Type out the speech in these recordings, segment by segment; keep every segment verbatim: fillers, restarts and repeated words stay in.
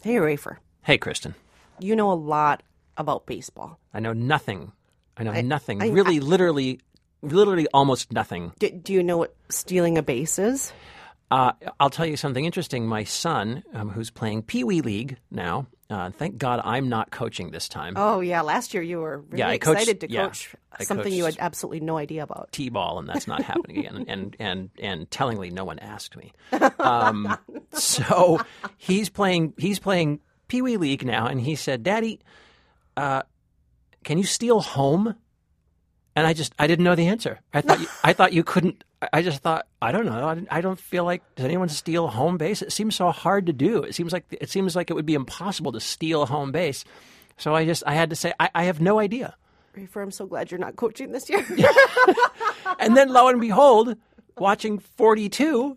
Hey, Rafer. Hey, Kristen. You know a lot about baseball. I know nothing. I know I, nothing. I, really, I, literally, literally almost nothing. Do, do you know what stealing a base is? Uh, I'll tell you something interesting. My son, um, who's playing Pee Wee League now, uh, thank God I'm not coaching this time. Oh, yeah. Last year you were really yeah, I coached, excited to coach yeah, something you had absolutely no idea about. T-ball, and that's not happening again. And, and, and, and tellingly, no one asked me. Um, so he's playing, he's playing Pee Wee League now, and he said, Daddy, uh, can you steal home? And I just, I didn't know the answer. I thought, you, I thought you couldn't. I just thought, I don't know. I, I don't feel like, does anyone steal home base? It seems so hard to do. It seems like it seems like it would be impossible to steal home base. So I just, I had to say, I, I have no idea. Rafer, I'm so glad you're not coaching this year. And then lo and behold, watching forty-two,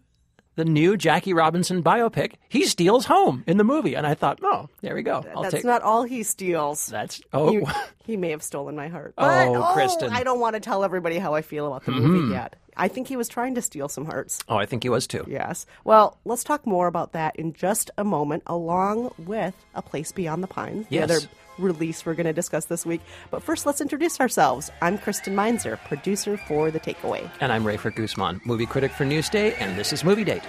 the new Jackie Robinson biopic, he steals home in the movie. And I thought, oh, there we go. I'll That's take... not all he steals. That's oh, you, He may have stolen my heart. But, oh, oh, Kristen. I don't want to tell everybody how I feel about the mm-hmm. movie yet. I think he was trying to steal some hearts. Oh, I think he was too. Yes. Well, let's talk more about that in just a moment, along with A Place Beyond the Pines, yes. the other release we're going to discuss this week. But first, let's introduce ourselves. I'm Kristen Meinzer, producer for The Takeaway. And I'm Rayford Guzman, movie critic for Newsday, and this is Movie Date.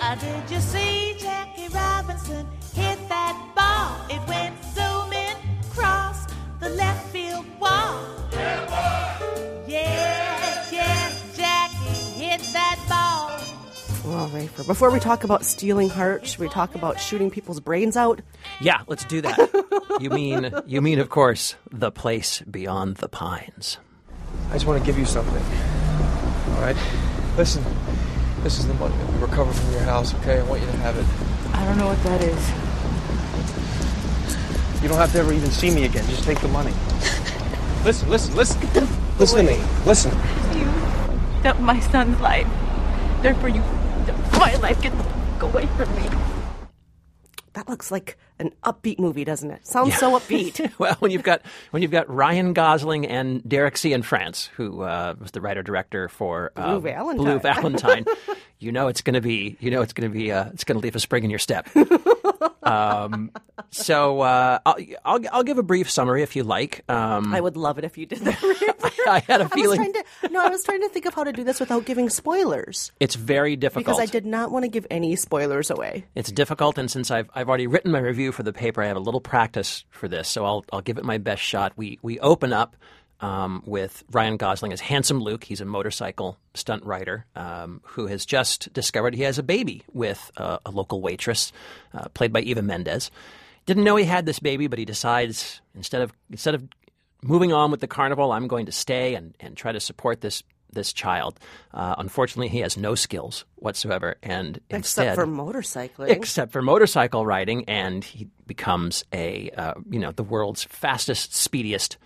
Uh, did you see Jackie Robinson hit that ball? It went zooming across the left field wall. Yeah, boy! Yeah! That ball. Well, Rafer, before we talk about stealing hearts, should we talk about shooting people's brains out? Yeah, let's do that. You mean, you mean, of course, The Place Beyond the Pines. I just want to give you something. All right? Listen, this is the money that we recovered from your house, okay? I want you to have it. I don't know what that is. You don't have to ever even see me again. Just take the money. Listen, listen, listen. Listen to me. Listen. You. Up my son's life. Therefore, you, my life, get the fuck away from me. That looks like an upbeat movie, doesn't it? Sounds yeah. so upbeat. Well, when you've got when you've got Ryan Gosling and Derek Cianfrance, who uh, was the writer director for uh, Blue Valentine, Blue Valentine, you know it's going to be you know it's going to be uh, it's going to leave a spring in your step. um, so uh, I'll, I'll I'll give a brief summary if you like. Um, I would love it if you did that. I had a I feeling. Was to, no, I was trying to think of how to do this without giving spoilers. It's very difficult because I did not want to give any spoilers away. It's difficult, and since I've I've already written my review for the paper, I have a little practice for this, so I'll I'll give it my best shot. We we open up um, with Ryan Gosling as Handsome Luke. He's a motorcycle stunt rider um, who has just discovered he has a baby with uh, a local waitress, uh, played by Eva Mendes. Didn't know he had this baby, but he decides instead of instead of moving on with the carnival, I'm going to stay and, and try to support this this child. Uh, unfortunately, he has no skills whatsoever, and instead, except for motorcycling, except for motorcycle riding, and he becomes a uh, you know the world's fastest, speediest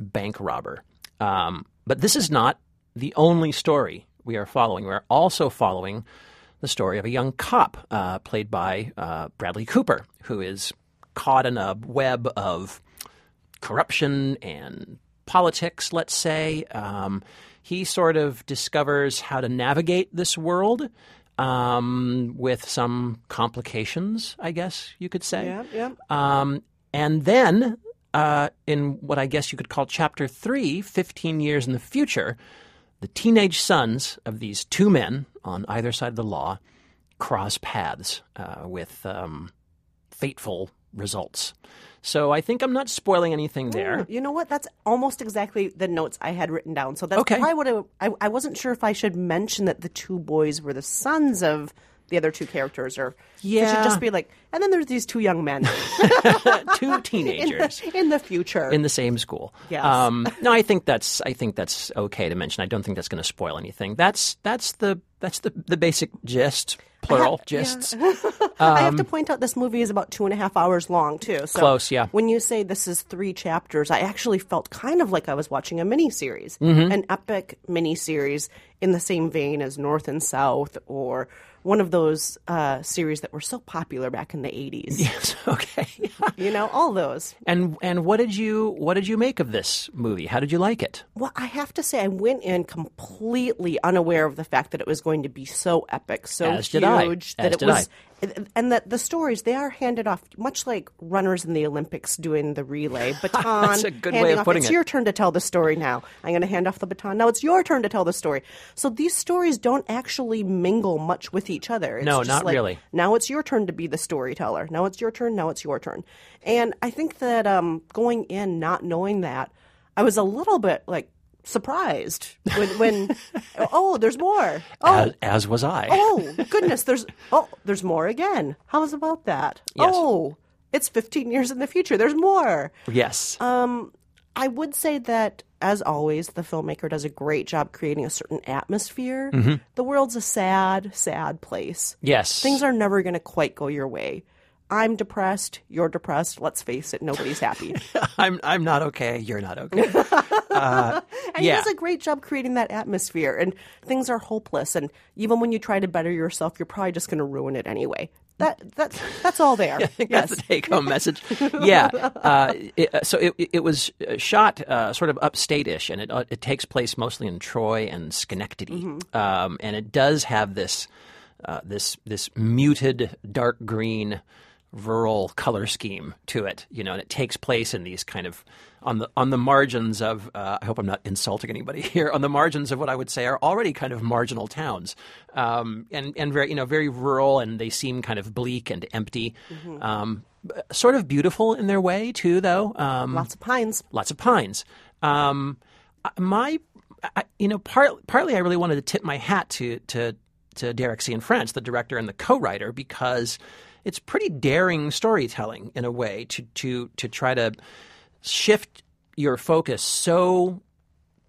bank robber. Um, but this is not the only story we are following. We are also following the story of a young cop uh, played by uh, Bradley Cooper, who is caught in a web of corruption and politics, let's say. Um, he sort of discovers how to navigate this world um, with some complications, I guess you could say. Yeah, yeah. Um, and then uh, in what I guess you could call chapter three, fifteen years in the future, the teenage sons of these two men on either side of the law cross paths uh, with um, fateful results. So I think I'm not spoiling anything there. You know what? That's almost exactly the notes I had written down. So that's okay. Probably what I, I, I wasn't sure if I should mention that the two boys were the sons of the other two characters, or yeah. It should just be like, and then there's these two young men. Two teenagers. In the, in the future. In the same school. Yes. Um, no, I think that's I think that's okay to mention. I don't think that's going to spoil anything. That's that's the that's the, the basic gist. Plural, have, gists. Yeah. um, I have to point out this movie is about two and a half hours long, too. So close, yeah. When you say this is three chapters, I actually felt kind of like I was watching a miniseries, mm-hmm. an epic miniseries in the same vein as North and South, or one of those uh, series that were so popular back in the eighties. Yes, okay. You know, all those. And and what did you what did you make of this movie? How did you like it? Well, I have to say I went in completely unaware of the fact that it was going to be so epic, so As huge did I. As that it did was I. And that the stories, they are handed off, much like runners in the Olympics doing the relay. Baton. That's a good way of putting it. It's your turn to tell the story now. I'm going to hand off the baton. Now it's your turn to tell the story. So these stories don't actually mingle much with each other. It's no, not like, really. Now it's your turn to be the storyteller. Now it's your turn. Now it's your turn. And I think that um, going in, not knowing that, I was a little bit like, surprised when, when oh, there's more. Oh, as, as was I. Oh, goodness, there's oh, there's more again. How's about that? Yes. Oh, it's fifteen years in the future. There's more. Yes. Um, I would say that, as always, the filmmaker does a great job creating a certain atmosphere. Mm-hmm. The world's a sad, sad place. Yes. Things are never going to quite go your way. I'm depressed. You're depressed. Let's face it. Nobody's happy. I'm I'm not okay. You're not okay. Uh, and yeah. He does a great job creating that atmosphere. And things are hopeless. And even when you try to better yourself, you're probably just going to ruin it anyway. That that's that's all there. I think yes. That's the take-home message. Yeah. Uh, it, so it it was shot uh, sort of upstate-ish, and it uh, it takes place mostly in Troy and Schenectady, mm-hmm. um, and it does have this uh, this this muted dark green. Rural color scheme to it, you know, and it takes place in these kind of on the on the margins of. Uh, I hope I'm not insulting anybody here. On the margins of what I would say are already kind of marginal towns, um, and and very you know very rural, and they seem kind of bleak and empty. Mm-hmm. Um, sort of beautiful in their way too, though. Um, lots of pines. Lots of pines. Um, my, I, you know, part, partly I really wanted to tip my hat to to to Derek Cianfrance, the director and the co-writer, because. It's pretty daring storytelling in a way to, to to try to shift your focus so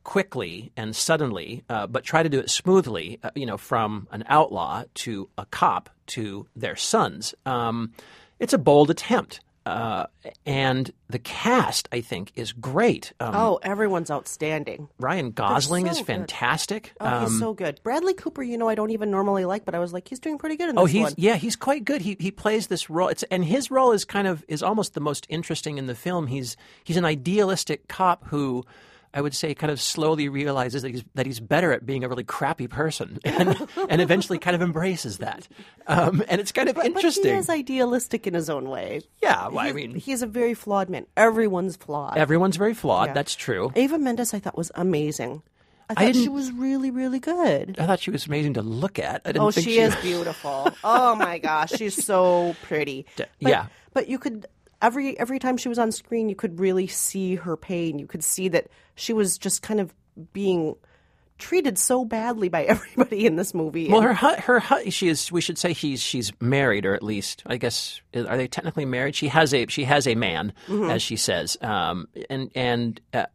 quickly and suddenly, uh, but try to do it smoothly, uh, you know, from an outlaw to a cop to their sons. Um, it's a bold attempt. Uh, and the cast, I think, is great. Um, oh, everyone's outstanding. Ryan Gosling so is fantastic. Good. Oh, um, he's so good. Bradley Cooper, you know, I don't even normally like, but I was like, he's doing pretty good in this oh, he's, one. Yeah, he's quite good. He he plays this role. It's and his role is kind of is almost the most interesting in the film. He's he's an idealistic cop who. I would say kind of slowly realizes that he's that he's better at being a really crappy person, and, and eventually kind of embraces that. Um, and it's kind of but, interesting. But he is idealistic in his own way. Yeah, well, I mean, he's a very flawed man. Everyone's flawed. Everyone's very flawed. Yeah. That's true. Eva Mendes, I thought, was amazing. I thought I she was really, really good. I thought she was amazing to look at. I didn't oh, think she, she is beautiful. Oh my gosh, she's so pretty. But, yeah, but you could. Every every time she was on screen, you could really see her pain. You could see that she was just kind of being treated so badly by everybody in this movie. Well, her her she is. We should say she's she's married, or at least I guess are they technically married? She has a she has a man, mm-hmm. as she says, um, and and uh,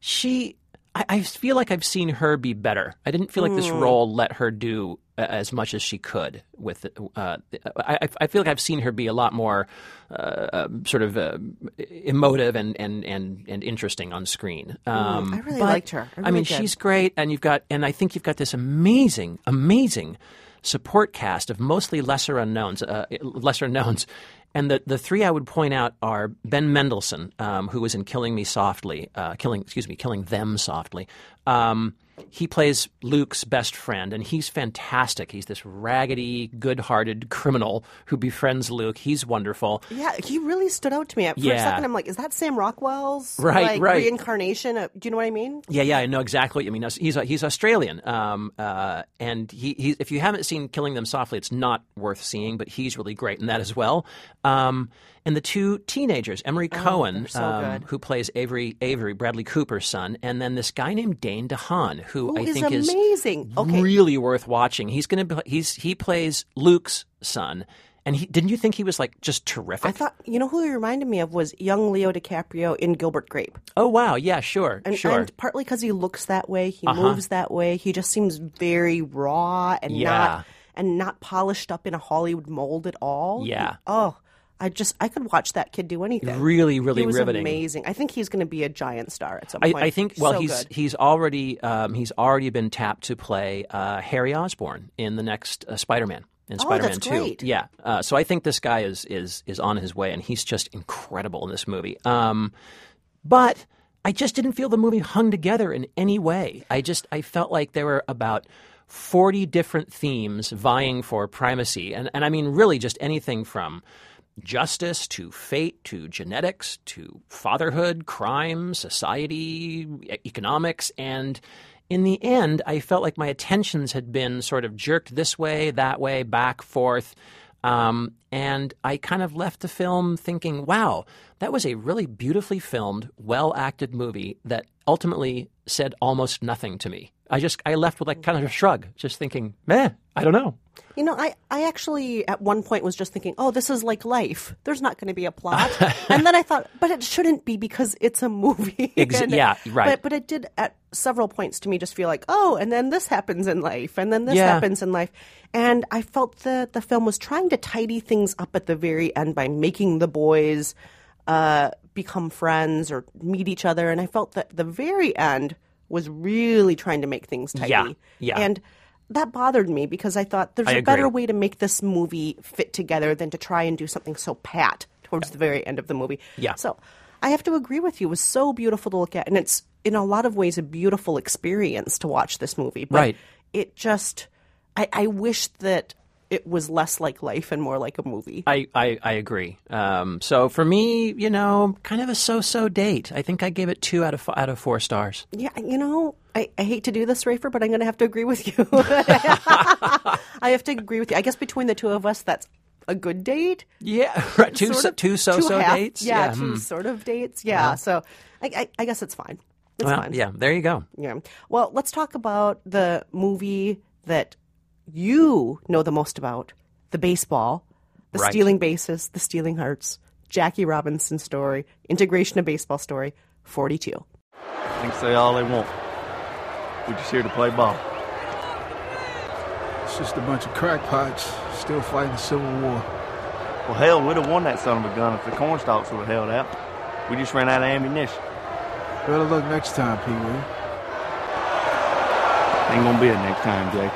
she. I, I feel like I've seen her be better. I didn't feel like mm. this role let her do as much as she could with uh, I, I feel like I've seen her be a lot more uh, sort of uh, emotive and, and, and, and interesting on screen. Um, mm, I really liked her. I, really I mean, did. She's great. And you've got and I think you've got this amazing, amazing support cast of mostly lesser unknowns, uh, lesser knowns. And the, the three I would point out are Ben Mendelsohn, um, who was in Killing Me Softly, uh, Killing excuse me, Killing Them Softly. Um, he plays Luke's best friend, and he's fantastic. He's this raggedy, good-hearted criminal who befriends Luke. He's wonderful. Yeah, he really stood out to me. For yeah. a second, I'm like, is that Sam Rockwell's right, like, right. reincarnation? Of, do you know what I mean? Yeah, yeah, I know exactly what you mean. He's he's Australian, um, uh, and he, he if you haven't seen Killing Them Softly, it's not worth seeing, but he's really great in that as well. Um, and the two teenagers, Emery Cohen, oh, so um, who plays Avery, Avery, Bradley Cooper's son, and then this guy named Dane DeHaan, who Ooh, I think is, amazing. is okay. really worth watching. He's going to he's he plays Luke's son, and he, didn't you think he was like just terrific? I thought you know who he reminded me of was young Leo DiCaprio in Gilbert Grape. Oh wow, yeah, sure, and, sure. And partly because he looks that way, he uh-huh. moves that way, he just seems very raw and yeah. not and not polished up in a Hollywood mold at all. Yeah. He, oh. I just I could watch that kid do anything. Really, really he was riveting. Amazing. I think he's going to be a giant star at some point. I, I think. Well, so he's good. he's already um, he's already been tapped to play uh, Harry Osborn in the next uh, Spider-Man in oh, Spider-Man that's two. Great. Yeah. Uh, so I think this guy is is is on his way, and he's just incredible in this movie. Um, but I just didn't feel the movie hung together in any way. I just I felt like there were about forty different themes vying for primacy. And, and I mean really just anything from justice to fate to genetics to fatherhood, crime, society, economics. And in the end, I felt like my attentions had been sort of jerked this way, that way, back, forth. Um, and I kind of left the film thinking, wow, that was a really beautifully filmed, well-acted movie that ultimately said almost nothing to me. I just I left with like kind of a shrug, just thinking, meh, I don't know. You know, I, I actually at one point was just thinking, oh, this is like life. There's not going to be a plot. And then I thought, but it shouldn't be because it's a movie. Ex- and, yeah, right. But, but it did at several points to me just feel like, oh, and then this happens in life. And then this yeah. happens in life. And I felt that the film was trying to tidy things up at the very end by making the boys uh, become friends or meet each other. And I felt that the very end was really trying to make things tidy. Yeah, yeah. And that bothered me because I thought there's I a agree. better way to make this movie fit together than to try and do something so pat towards the very end of the movie. Yeah. So I have to agree with you. It was so beautiful to look at. And it's, in a lot of ways, a beautiful experience to watch this movie. But right. it just I, – I wish that it was less like life and more like a movie. I, I, I agree. Um, so for me, you know, kind of a so-so date. I think I gave it two out of, out of four stars. Yeah, you know – I, I hate to do this, Rafer, but I'm going to have to agree with you. I have to agree with you. I guess between the two of us, that's a good date. Yeah, right. two, so, of, two so-so two half, dates. Yeah, yeah, two hmm. sort of dates. Yeah, yeah. so I, I, I guess it's fine. It's well, fine. Yeah, there you go. Yeah. Well, let's talk about the movie that you know the most about, the baseball, the right. stealing bases, the stealing hearts, Jackie Robinson story, integration of baseball story, forty-two. They can say all they want. We're just here to play ball. It's just a bunch of crackpots still fighting the Civil War. Well, hell, we'd have won that son of a gun if the corn stalks would have held out. We just ran out of ammunition. Better luck next time, Pee Wee. Ain't gonna be a next time, Jake.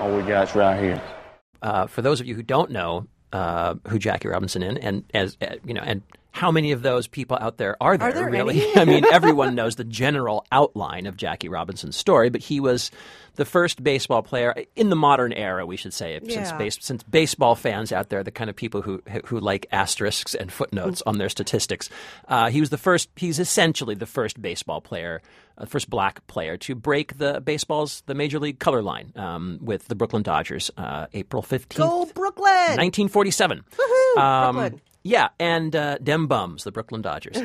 All we got's right here. Uh, for those of you who don't know uh, who Jackie Robinson is, and as uh, you know, and. How many of those people out there are there, are there really? I mean, everyone knows the general outline of Jackie Robinson's story, but he was the first baseball player in the modern era, we should say, yeah. since, base, since baseball fans out there, the kind of people who who like asterisks and footnotes on their statistics, uh, he was the first, he's essentially the first baseball player, uh, first black player to break the baseball's, the major league color line um, with the Brooklyn Dodgers, uh, April fifteenth, Go Brooklyn! nineteen forty-seven. Woohoo! Um, Brooklyn! Yeah, and uh, dem bums, the Brooklyn Dodgers.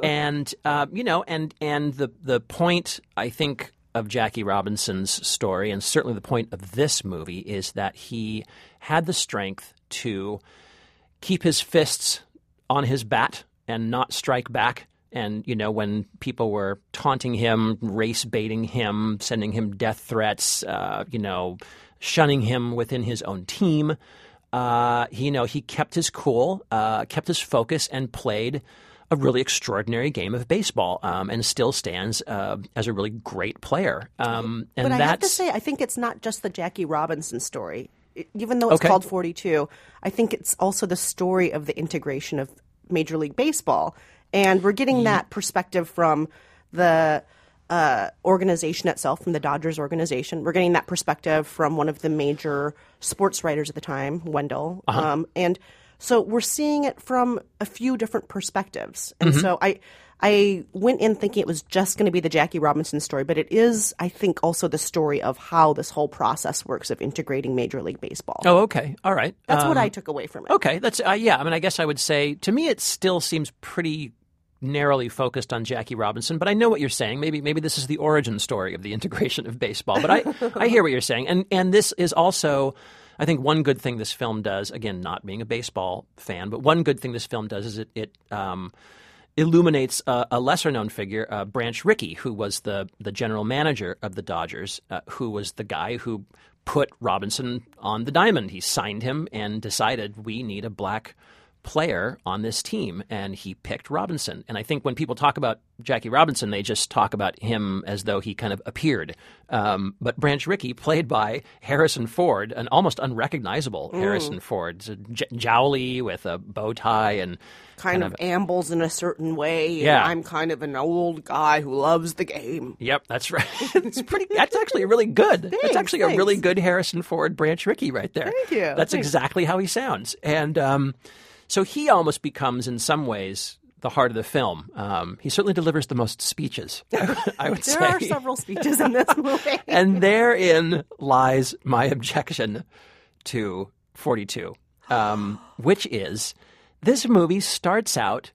and, uh, you know, and and the, the point, I think, of Jackie Robinson's story, and certainly the point of this movie, is that he had the strength to keep his fists on his bat and not strike back. And, you know, when people were taunting him, race baiting him, sending him death threats, uh, you know, shunning him within his own team, Uh, he, you know, he kept his cool, uh, kept his focus, and played a really extraordinary game of baseball, um, and still stands uh, as a really great player. Um, and but I that's... have to say, I think it's not just the Jackie Robinson story. It, even though it's okay. called forty-two, I think it's also the story of the integration of Major League Baseball. And we're getting that perspective from the Uh, organization itself, from the Dodgers organization. We're getting that perspective from one of the major sports writers at the time, Wendell. Uh-huh. Um, and so we're seeing it from a few different perspectives. And mm-hmm. so I I went in thinking it was just going to be the Jackie Robinson story, but it is, I think, also the story of how this whole process works of integrating Major League Baseball. Oh, okay. All right. That's um, what I took away from it. Okay. That's uh, yeah. I mean, I guess I would say, to me, it still seems pretty narrowly focused on Jackie Robinson, but I know what you're saying. Maybe maybe this is the origin story of the integration of baseball, but I, I hear what you're saying. And and this is also, I think, one good thing this film does, again, not being a baseball fan, but one good thing this film does is it, it um, illuminates a, a lesser-known figure, uh, Branch Rickey, who was the, the general manager of the Dodgers, uh, who was the guy who put Robinson on the diamond. He signed him and decided we need a black player on this team, and he picked Robinson. And I think when people talk about Jackie Robinson, they just talk about him as though he kind of appeared. Um, but Branch Rickey, played by Harrison Ford, an almost unrecognizable Ooh. Harrison Ford, j- jowly with a bow tie and kind, kind of, of ambles in a certain way. Yeah, and I'm kind of an old guy who loves the game. Yep, that's right. It's pretty. That's actually really good. Thanks, that's actually thanks. a really good Harrison Ford Branch Rickey right there. Thank you. That's thanks. exactly how he sounds. And um, so he almost becomes, in some ways, the heart of the film. Um, he certainly delivers the most speeches, I, I would there say. There are several speeches in this movie. And therein lies my objection to forty-two, um, which is this movie starts out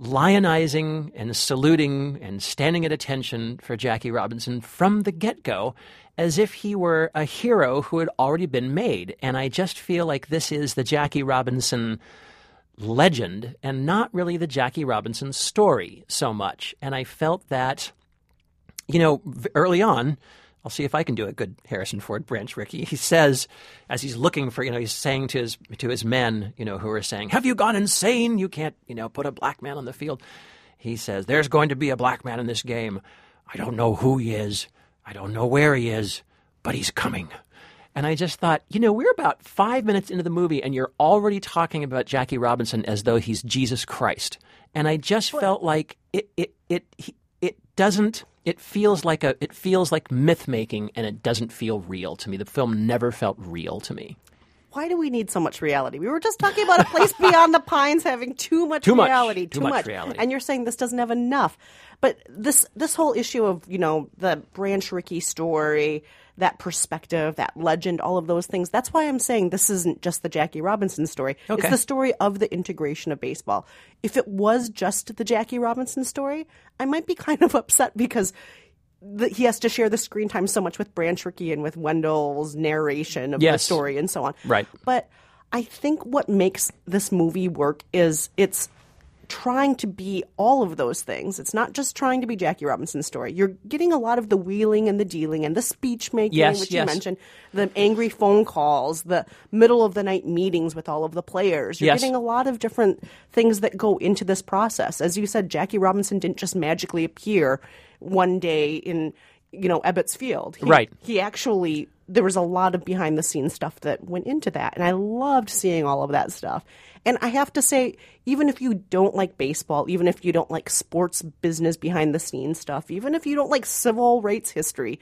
lionizing and saluting and standing at attention for Jackie Robinson from the get-go, as if he were a hero who had already been made. And I just feel like this is the Jackie Robinson legend and not really the Jackie Robinson story so much. And I felt that, you know, early on, I'll see if I can do a good Harrison Ford Branch Rickey. He says, as he's looking for, you know, he's saying to his to his men, you know, who are saying, "Have you gone insane? You can't, you know, put a black man on the field." He says, "There's going to be a black man in this game. I don't know who he is. I don't know where he is, but he's coming." And I just thought, you know, we're about five minutes into the movie and you're already talking about Jackie Robinson as though he's Jesus Christ. And I just felt like it it it it doesn't it feels like a it feels like myth-making, and it doesn't feel real to me. The film never felt real to me. Why do we need so much reality? We were just talking about A Place Beyond the Pines having too much too reality, much, too, too much reality. And you're saying this doesn't have enough. But this this whole issue of, you know, the Branch Rickey story, that perspective, that legend, all of those things. That's why I'm saying this isn't just the Jackie Robinson story. Okay. It's the story of the integration of baseball. If it was just the Jackie Robinson story, I might be kind of upset because the, he has to share the screen time so much with Branch Rickey and with Wendell's narration of yes. the story and so on. Right. But I think what makes this movie work is it's trying to be all of those things. It's not just trying to be Jackie Robinson's story. You're getting a lot of the wheeling and the dealing and the speech making, yes, which yes. you mentioned, the angry phone calls, the middle of the night meetings with all of the players. You're yes. getting a lot of different things that go into this process. As you said, Jackie Robinson didn't just magically appear one day in, you know, Ebbets Field. He, right. He actually, there was a lot of behind the scenes stuff that went into that. And I loved seeing all of that stuff. And I have to say, even if you don't like baseball, even if you don't like sports business behind the scenes stuff, even if you don't like civil rights history,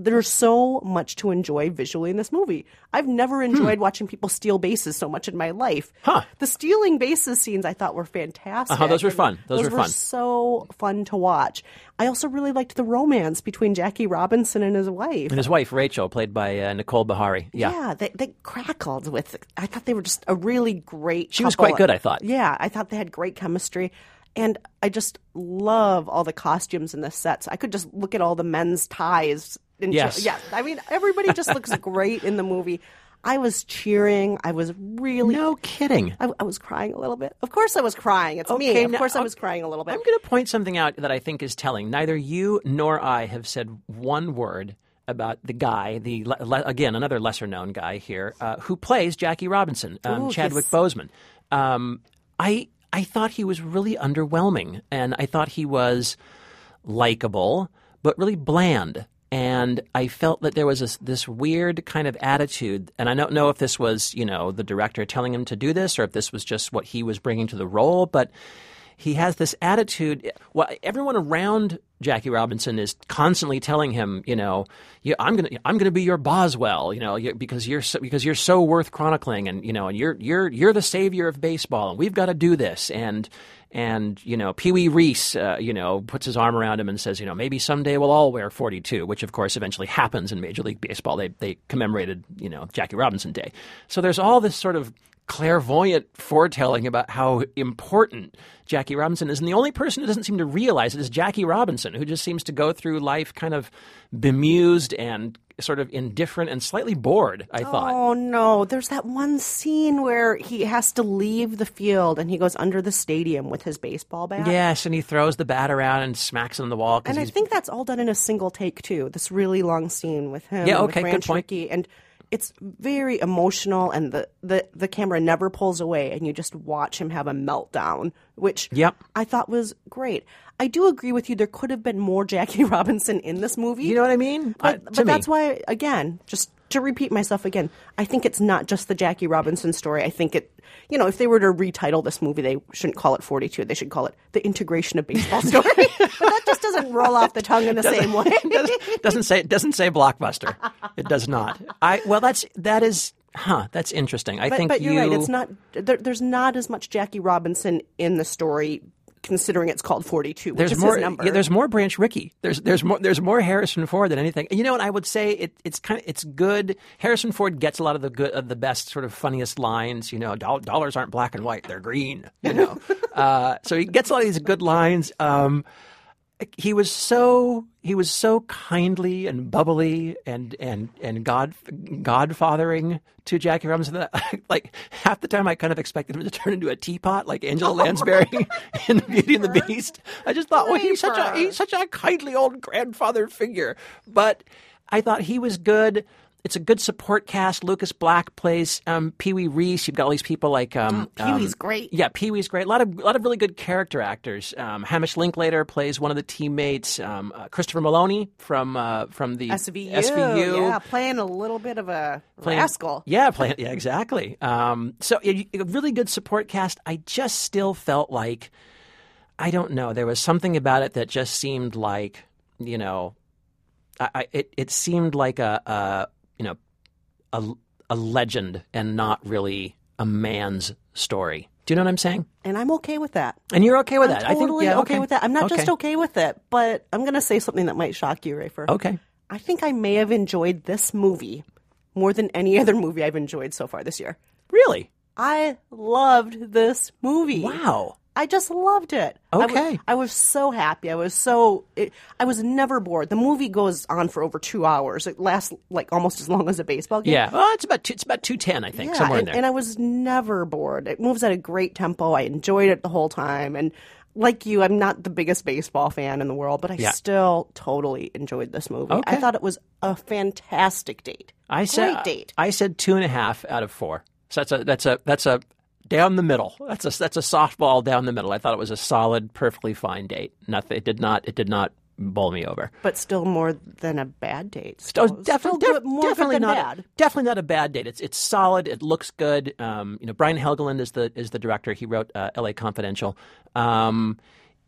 there's so much to enjoy visually in this movie. I've never enjoyed hmm. watching people steal bases so much in my life. Huh. The stealing bases scenes I thought were fantastic. Uh-huh, those were fun. Those, those were, were fun. so fun to watch. I also really liked the romance between Jackie Robinson and his wife. And his wife, Rachel, played by uh, Nicole Beharie. Yeah, yeah they, they crackled with – I thought they were just a really great She couple. was quite good, I thought. Yeah, I thought they had great chemistry. And I just love all the costumes and the sets. I could just look at all the men's ties. And yes. Ch- yeah. I mean, everybody just looks great in the movie. I was cheering. I was really. No kidding. I, I was crying a little bit. Of course I was crying. It's okay, me. Of now, course I was okay. crying a little bit. I'm going to point something out that I think is telling. Neither you nor I have said one word about the guy, the le- again, another lesser-known guy here, uh, who plays Jackie Robinson, um, Ooh, Chadwick yes. Boseman. Um, I. I thought he was really underwhelming, and I thought he was likable, but really bland. And I felt that there was this, this weird kind of attitude, and I don't know if this was, you know, the director telling him to do this or if this was just what he was bringing to the role, but he has this attitude. Well, everyone around Jackie Robinson is constantly telling him, you know, yeah, I'm gonna, I'm gonna be your Boswell, you know, you're, because you're, so, because you're so worth chronicling, and you know, and you're, you're, you're the savior of baseball, and we've got to do this, and, and you know, Pee Wee Reese, uh, you know, puts his arm around him and says, you know, maybe someday we'll all wear forty-two, which of course eventually happens in Major League Baseball. They, they commemorated, you know, Jackie Robinson Day, so there's all this sort of clairvoyant foretelling about how important Jackie Robinson is. And the only person who doesn't seem to realize it is Jackie Robinson, who just seems to go through life kind of bemused and sort of indifferent and slightly bored, I thought. Oh, no. There's that one scene where he has to leave the field and he goes under the stadium with his baseball bat. Yes, and he throws the bat around and smacks it on the wall. And I he's... think that's all done in a single take, too. This really long scene with him. Yeah, okay, good point. Rickey and it's very emotional, and the, the, the camera never pulls away, and you just watch him have a meltdown, which yep. I thought was great. I do agree with you. There could have been more Jackie Robinson in this movie. You know what I mean? But, uh, but me. that's why, again, just to repeat myself again, I think it's not just the Jackie Robinson story. I think it, you know, if they were to retitle this movie, they shouldn't call it forty-two. They should call it The Integration of Baseball Story. But that just doesn't roll off the tongue in the doesn't, same way. doesn't, doesn't say it doesn't say blockbuster. It does not. I well, that's that is. Huh, that's interesting. I but, think but you're you... right. It's not there, there's not as much Jackie Robinson in the story, considering it's called forty-two. Which there's is more. His number. Yeah, there's more Branch Rickey. There's there's more there's more Harrison Ford than anything. And you know what I would say? It, it's kind of it's good. Harrison Ford gets a lot of the good of the best sort of funniest lines. You know, doll, dollars aren't black and white; they're green. You know, uh, so he gets a lot of these good lines. Um, He was so he was so kindly and bubbly and and and god godfathering to Jackie Robinson that I, like half the time I kind of expected him to turn into a teapot like Angela Lansbury in Beauty and the Beast. I just thought, well, he's such a he's such a kindly old grandfather figure. But I thought he was good. It's a good support cast. Lucas Black plays um, Pee Wee Reese. You've got all these people like um, oh, Pee Wee's um, great. Yeah, Pee Wee's great. A lot of a lot of really good character actors. Um, Hamish Linklater plays one of the teammates. Um, uh, Christopher Maloney from uh, from the S V U, S V U, yeah, playing a little bit of a playing, rascal. Yeah, playing. Yeah, exactly. Um, so a, a really good support cast. I just still felt like I don't know. There was something about it that just seemed like you know, I, I it it seemed like a. a you know, a, a legend and not really a man's story. Do you know what I'm saying? And I'm okay with that. And you're okay with I'm that? I'm totally I think, yeah, okay. okay with that. I'm not okay. just okay with it, but I'm going to say something that might shock you, Rafer. Okay. I think I may have enjoyed this movie more than any other movie I've enjoyed so far this year. Really? I loved this movie. Wow. I just loved it. Okay. I was, I was so happy. I was so it, – I was never bored. The movie goes on for over two hours. It lasts like almost as long as a baseball game. Yeah. Well, it's about two, it's about two ten, I think, yeah, somewhere and, in there. And I was never bored. It moves at a great tempo. I enjoyed it the whole time. And like you, I'm not the biggest baseball fan in the world, but I yeah. still totally enjoyed this movie. Okay. I thought it was a fantastic date. I said, great date. I said two and a half out of four. So that's a that's a that's a – down the middle. That's a that's a softball down the middle. I thought it was a solid, perfectly fine date. Nothing. It did not. It did not bowl me over. But still more than a bad date. Still, still, def- still def- more definitely than not. Bad. Definitely not a bad date. It's it's solid. It looks good. Um, you know, Brian Helgeland is the is the director. He wrote uh, L A Confidential. Um,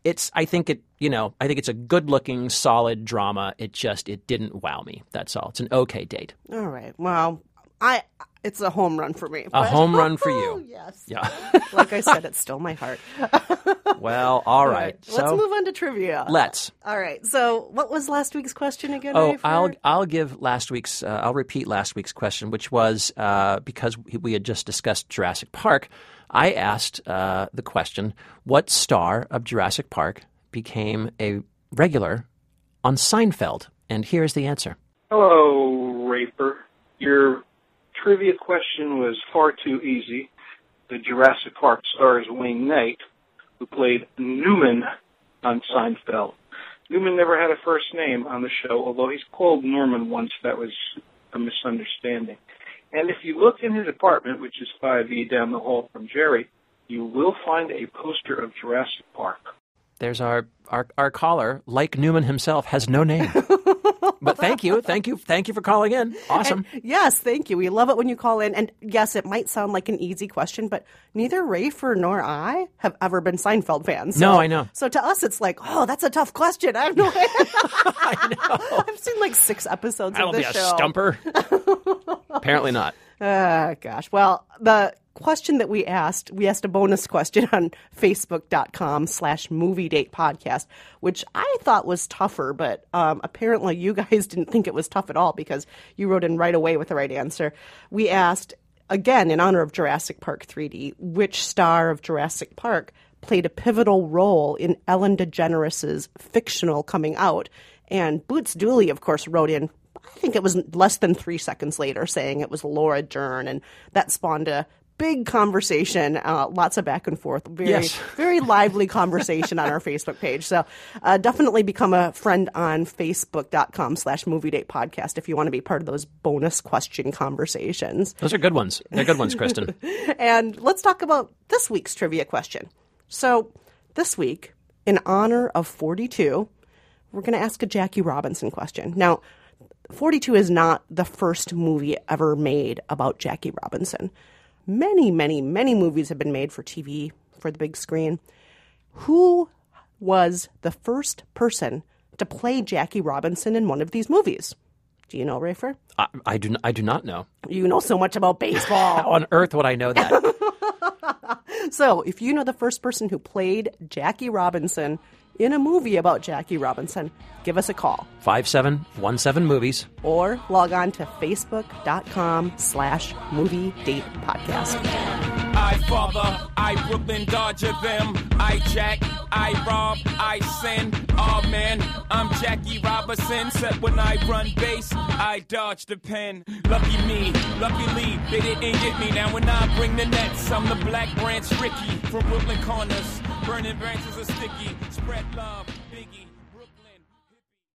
it's. I think it. You know. I think it's a good looking, solid drama. It just. It didn't wow me. That's all. It's an okay date. All right. Well, I. It's a home run for me. But... A home run for you. Yes. Yeah. Like I said, it stole my heart. Well, all right. All right. So, let's move on to trivia. Let's. All right. So what was last week's question again? Oh, Rayford? I'll I'll give last week's, uh, I'll repeat last week's question, which was uh, because we had just discussed Jurassic Park, I asked uh, the question, what star of Jurassic Park became a regular on Seinfeld? And here's the answer. Hello, Rafer. You're... Trivia question was far too easy. The Jurassic Park stars Wayne Knight, who played Newman on Seinfeld. Newman never had a first name on the show, although he's called Norman once. That was a misunderstanding. And if you look in his apartment, which is five E down the hall from Jerry, you will find a poster of Jurassic Park. There's our, our, our caller, like Newman himself, has no name. But thank you. Thank you. Thank you for calling in. Awesome. And yes, thank you. We love it when you call in. And yes, it might sound like an easy question, but neither Rafer nor I have ever been Seinfeld fans. So, no, I know. So to us, it's like, oh, that's a tough question. I have no idea. I know. I've seen like six episodes That'll of this show. That'll be a stumper. Apparently not. Ah, uh, gosh. Well, the question that we asked, we asked a bonus question on facebook.com slash movie date podcast, which I thought was tougher, but um, apparently you guys didn't think it was tough at all because you wrote in right away with the right answer. We asked, again, in honor of Jurassic Park three D, which star of Jurassic Park played a pivotal role in Ellen DeGeneres' fictional coming out? And Boots Dooley, of course, wrote in, I think it was less than three seconds later, saying it was Laura Dern, and that spawned a big conversation, uh, lots of back and forth, very, yes. very lively conversation on our Facebook page. So uh, definitely become a friend on Facebook.com slash Movie Date Podcast if you want to be part of those bonus question conversations. Those are good ones. They're good ones, Kristen. And let's talk about this week's trivia question. So this week, in honor of forty-two, we're going to ask a Jackie Robinson question. Now, forty-two is not the first movie ever made about Jackie Robinson. Many, many, many movies have been made for T V, for the big screen. Who was the first person to play Jackie Robinson in one of these movies? Do you know, Rafer? I, I, do, I do not know. You know so much about baseball. How on earth would I know that? So if you know the first person who played Jackie Robinson in a movie about Jackie Robinson, give us a call. five seven one seven movies. Or log on to Facebook.com slash Movie Date Podcast. I father, I Brooklyn Dodger them. I jack, I rob, I sin. Oh man, I'm Jackie Robinson. Said when I run base, I dodge the pen. Lucky me, luckily, they didn't get me. Now when I bring the nets, I'm the black Branch Rickey from Brooklyn Corners. Burning branches are sticky. Spread love.